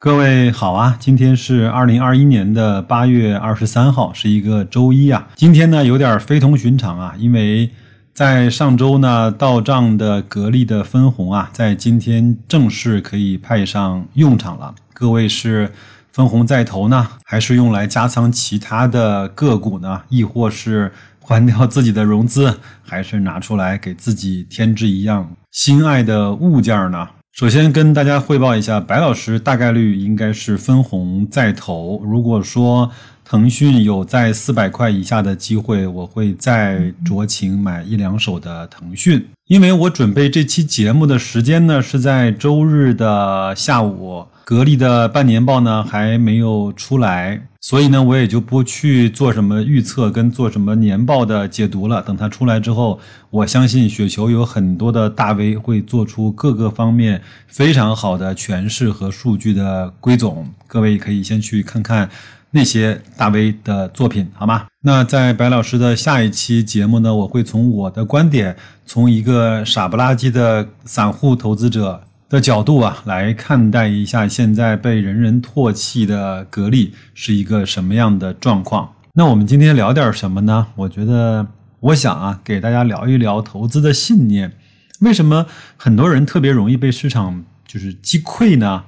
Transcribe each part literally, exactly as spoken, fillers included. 各位好啊，今天是二零二一年的八月二十三号，是一个周一啊。今天呢有点非同寻常啊，因为在上周呢到账的格力的分红啊，在今天正式可以派上用场了。各位是分红在投呢，还是用来加仓其他的个股呢，亦或是还掉自己的融资，还是拿出来给自己添置一样心爱的物件呢？首先跟大家汇报一下，白老师大概率应该是分红再投。如果说腾讯有在四百块以下的机会，我会再酌情买一两手的腾讯。因为我准备这期节目的时间呢是在周日的下午，格力的半年报呢还没有出来，所以呢我也就不去做什么预测跟做什么年报的解读了。等它出来之后，我相信雪球有很多的大 V 会做出各个方面非常好的诠释和数据的归总，各位可以先去看看那些大 V 的作品，好吗？那在白老师的下一期节目呢，我会从我的观点，从一个傻不拉几的散户投资者的角度啊，来看待一下现在被人人唾弃的格力是一个什么样的状况。那我们今天聊点什么呢？我觉得我想啊，给大家聊一聊投资的信念。为什么很多人特别容易被市场就是击溃呢？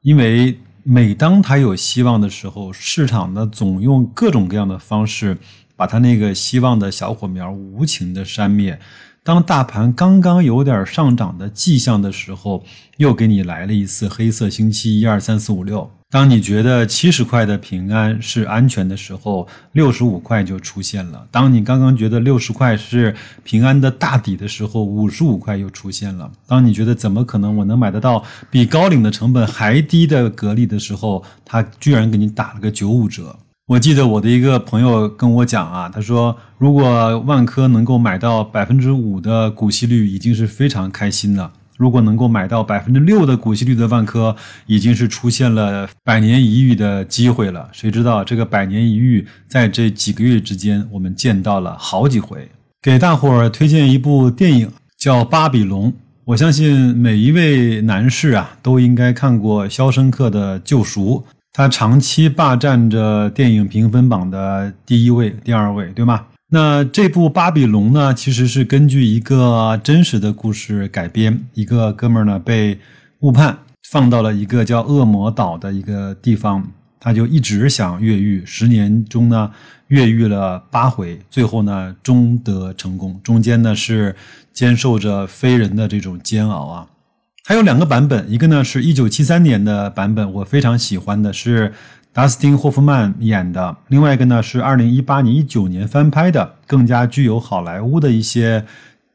因为每当他有希望的时候，市场呢总用各种各样的方式把他那个希望的小火苗无情的扇灭。当大盘刚刚有点上涨的迹象的时候，又给你来了一次黑色星期一、二、三、四、五、六。当你觉得七十块的平安是安全的时候，六十五块就出现了。当你刚刚觉得六十块是平安的大底的时候，五十五块又出现了。当你觉得怎么可能我能买得到比高瓴的成本还低的格力的时候，它居然给你打了个九五折。我记得我的一个朋友跟我讲啊，他说如果万科能够买到 百分之五 的股息率已经是非常开心了，如果能够买到 百分之六 的股息率的万科已经是出现了百年一遇的机会了。谁知道这个百年一遇在这几个月之间我们见到了好几回。给大伙儿推荐一部电影叫《巴比龙》。我相信每一位男士啊都应该看过《肖申克的救赎》。他长期霸占着电影评分榜的第一位、第二位，对吗？那这部《巴比龙》呢，其实是根据一个真实的故事改编。一个哥们儿呢被误判，放到了一个叫恶魔岛的一个地方，他就一直想越狱，十年中呢越狱了八回，最后呢终得成功。中间呢是坚受着非人的这种煎熬啊。还有两个版本，一个呢是一九七三年的版本，我非常喜欢的是达斯汀霍夫曼演的，另外一个呢是二零一八年、一九年翻拍的，更加具有好莱坞的一些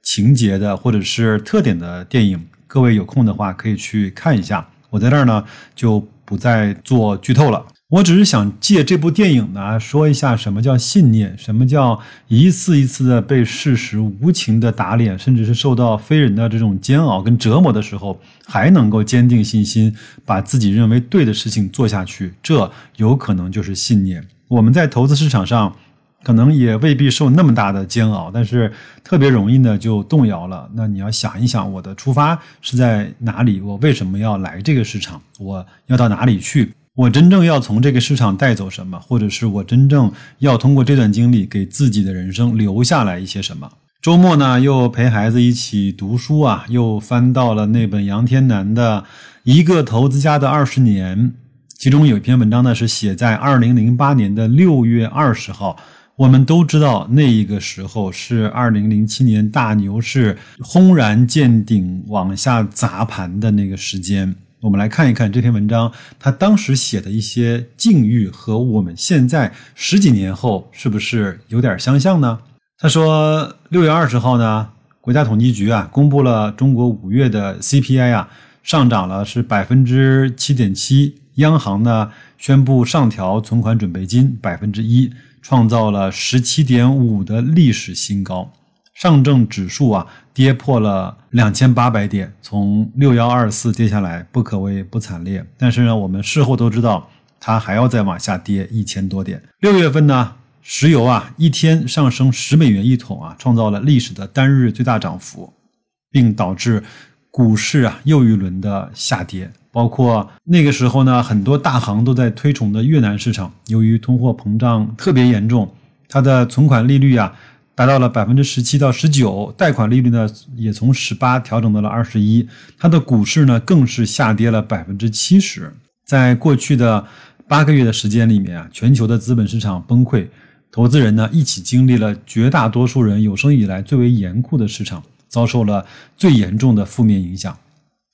情节的或者是特点的电影，各位有空的话可以去看一下，我在这儿呢就不再做剧透了。我只是想借这部电影呢说一下什么叫信念，什么叫一次一次的被事实无情的打脸，甚至是受到非人的这种煎熬跟折磨的时候，还能够坚定信心，把自己认为对的事情做下去，这有可能就是信念。我们在投资市场上可能也未必受那么大的煎熬，但是特别容易呢就动摇了。那你要想一想，我的出发是在哪里，我为什么要来这个市场，我要到哪里去，我真正要从这个市场带走什么，或者是我真正要通过这段经历给自己的人生留下来一些什么。周末呢又陪孩子一起读书啊，又翻到了那本杨天南的《一个投资家的二十年》，其中有一篇文章呢是写在二零零八年的六月二十号。我们都知道那一个时候是二零零七年大牛市轰然见顶往下砸盘的那个时间。我们来看一看这篇文章，他当时写的一些境遇和我们现在十几年后是不是有点相像呢？他说六月二十号呢，国家统计局啊公布了中国五月的 C P I 啊上涨了是 百分之七点七， 央行呢宣布上调存款准备金 百分之一， 创造了 十七点五 的历史新高。上证指数啊跌破了两千八百点，从六一二四跌下来，不可谓不惨烈。但是呢我们事后都知道它还要再往下跌一千多点。六月份呢石油啊一天上升十美元一桶啊，创造了历史的单日最大涨幅，并导致股市啊又一轮的下跌。包括那个时候呢，很多大行都在推崇的越南市场，由于通货膨胀特别严重，它的存款利率啊达到了 百分之十七到十九， 贷款利率呢也从十八调整到了二十一，它的股市呢更是下跌了 百分之七十。 在过去的八个月的时间里面啊，全球的资本市场崩溃，投资人呢一起经历了绝大多数人有生以来最为严酷的市场，遭受了最严重的负面影响。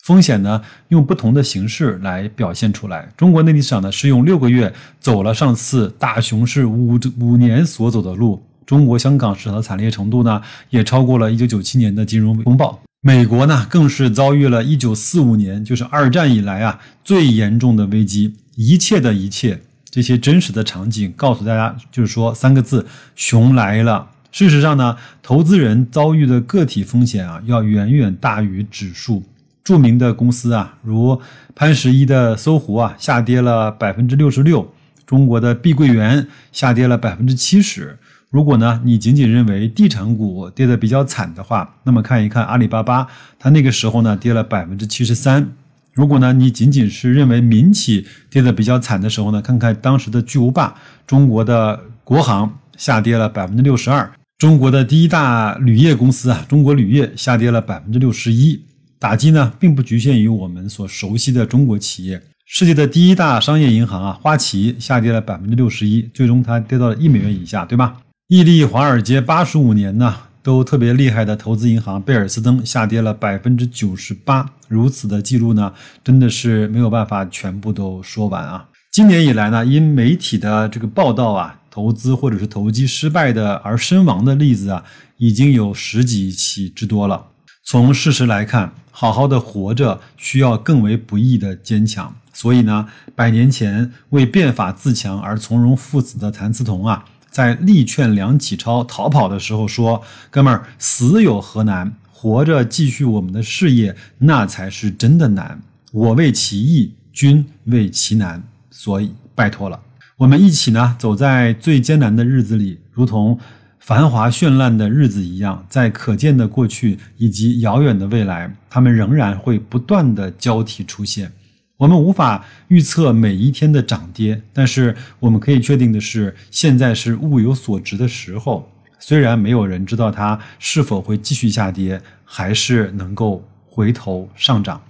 风险呢用不同的形式来表现出来。中国内地市场呢是用六个月走了上次大熊市五五年所走的路。中国香港市场的惨烈程度呢也超过了一九九七年的金融风暴。美国呢更是遭遇了一九四五年，就是二战以来啊最严重的危机。一切的一切，这些真实的场景告诉大家，就是说三个字，熊来了。事实上呢，投资人遭遇的个体风险啊要远远大于指数。著名的公司啊如潘石屹的搜狐啊下跌了 百分之六十六, 中国的碧桂园下跌了 百分之七十。如果呢你仅仅认为地产股跌得比较惨的话，那么看一看阿里巴巴，它那个时候呢跌了 百分之七十三。如果呢你仅仅是认为民企跌得比较惨的时候呢，看看当时的巨无霸，中国的国航下跌了 百分之六十二, 中国的第一大铝业公司啊中国铝业下跌了 百分之六十一。打击呢并不局限于我们所熟悉的中国企业。世界的第一大商业银行啊花旗下跌了 百分之六十一, 最终它跌到了一美元以下，对吧？屹立华尔街八十五年呢都特别厉害的投资银行贝尔斯登下跌了 百分之九十八, 如此的记录呢真的是没有办法全部都说完啊。今年以来呢，因媒体的这个报道啊，投资或者是投机失败的而身亡的例子啊已经有十几起之多了。从事实来看，好好的活着需要更为不易的坚强。所以呢，百年前为变法自强而从容赴死的谭嗣同啊在力劝梁启超逃跑的时候说，哥们儿，死有何难，活着继续我们的事业，那才是真的难。我为其易，君为其难，所以拜托了。我们一起呢走在最艰难的日子里，如同繁华绚烂的日子一样，在可见的过去以及遥远的未来，它们仍然会不断的交替出现。我们无法预测每一天的涨跌，但是我们可以确定的是，现在是物有所值的时候。虽然没有人知道它是否会继续下跌，还是能够回头上涨。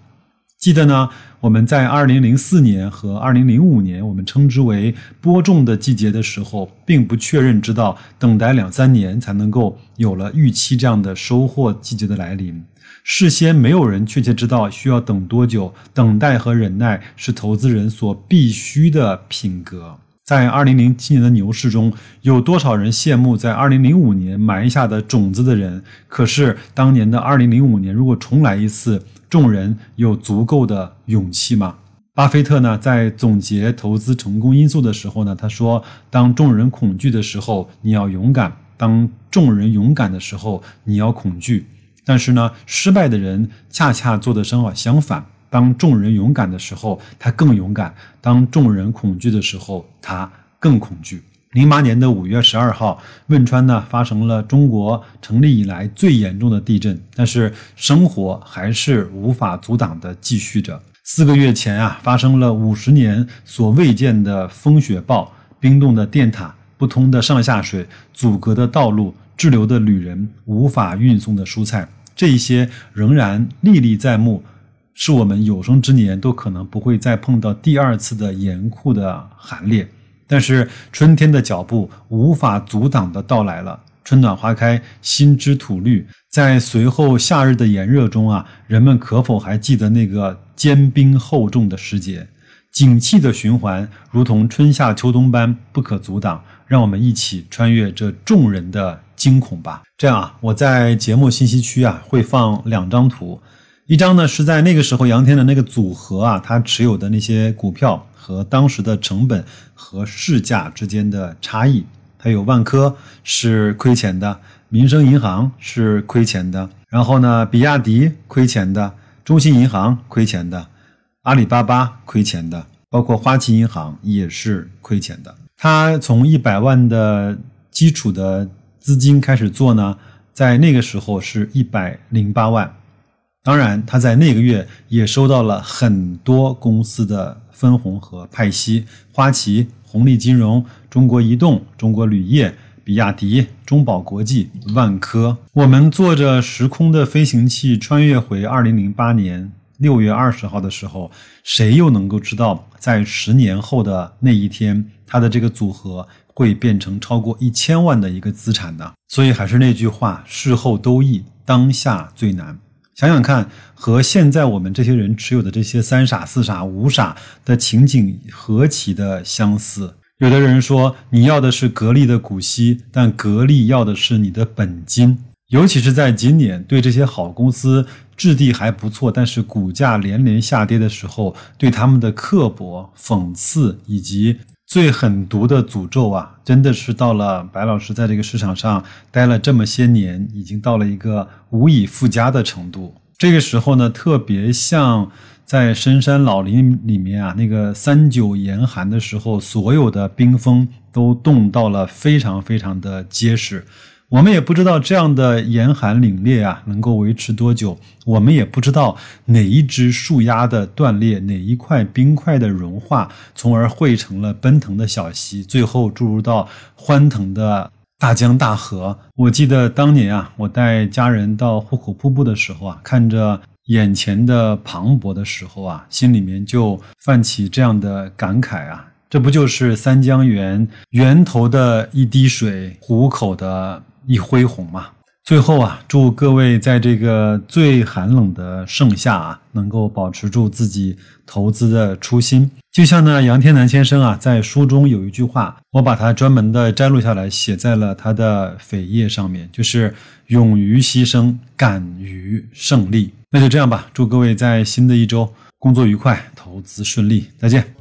记得呢，我们在二零零四年和二零零五年我们称之为播种的季节的时候，并不确认知道等待两三年才能够有了预期这样的收获季节的来临。事先没有人确切知道需要等多久，等待和忍耐是投资人所必须的品格。在二零零七年的牛市中，有多少人羡慕在二零零五年埋下的种子的人？可是当年的二零零五年如果重来一次，众人有足够的勇气吗？巴菲特呢，在总结投资成功因素的时候呢，他说，当众人恐惧的时候，你要勇敢；当众人勇敢的时候，你要恐惧。但是呢，失败的人恰恰做得正好相反，当众人勇敢的时候，他更勇敢；当众人恐惧的时候，他更恐惧。零八年的五月十二号，汶川呢发生了中国成立以来最严重的地震，但是生活还是无法阻挡的继续着。四个月前啊，发生了五十年所未见的风雪暴，冰冻的电塔，不通的上下水，阻隔的道路，滞留的旅人，无法运送的蔬菜，这些仍然历历在目，是我们有生之年都可能不会再碰到第二次的严酷的寒冽。但是春天的脚步无法阻挡的到来了，春暖花开，新枝吐绿。在随后夏日的炎热中啊，人们可否还记得那个坚冰厚重的时节？景气的循环如同春夏秋冬般不可阻挡，让我们一起穿越这众人的惊恐吧。这样啊，我在节目信息区啊会放两张图，一张呢是在那个时候杨天的那个组合啊他持有的那些股票和当时的成本和市价之间的差异，还有万科是亏钱的，民生银行是亏钱的，然后呢比亚迪亏钱的，中信银行亏钱的，阿里巴巴亏钱的，包括花旗银行也是亏钱的。他从一百万的基础的资金开始做呢，在那个时候是一百零八万，当然他在那个月也收到了很多公司的分红和派息，花旗、红利金融、中国移动、中国铝业、比亚迪、中保国际、万科。我们坐着时空的飞行器穿越回二零零八年六月二十号的时候，谁又能够知道在十年后的那一天，他的这个组合会变成超过一千万的一个资产呢？所以还是那句话，事后都易，当下最难。想想看，和现在我们这些人持有的这些三傻四傻五傻的情景何其的相似。有的人说你要的是格力的股息，但格力要的是你的本金。尤其是在今年对这些好公司质地还不错但是股价连连下跌的时候，对他们的刻薄、讽刺以及最狠毒的诅咒啊，真的是到了白老师在这个市场上待了这么些年，已经到了一个无以复加的程度。这个时候呢，特别像在深山老林里面啊，那个三九严寒的时候，所有的冰封都冻到了非常非常的结实。我们也不知道这样的严寒凛冽啊能够维持多久，我们也不知道哪一只树丫的断裂，哪一块冰块的融化，从而汇成了奔腾的小溪，最后注入到欢腾的大江大河。我记得当年啊，我带家人到壶口瀑布的时候啊，看着眼前的磅礴的时候啊，心里面就泛起这样的感慨啊，这不就是三江源源头的一滴水，壶口的一恢宏嘛。最后啊，祝各位在这个最寒冷的盛夏啊，能够保持住自己投资的初心。就像呢，杨天南先生啊，在书中有一句话，我把它专门的摘录下来，写在了他的扉页上面，就是勇于牺牲，敢于胜利。那就这样吧，祝各位在新的一周工作愉快，投资顺利，再见。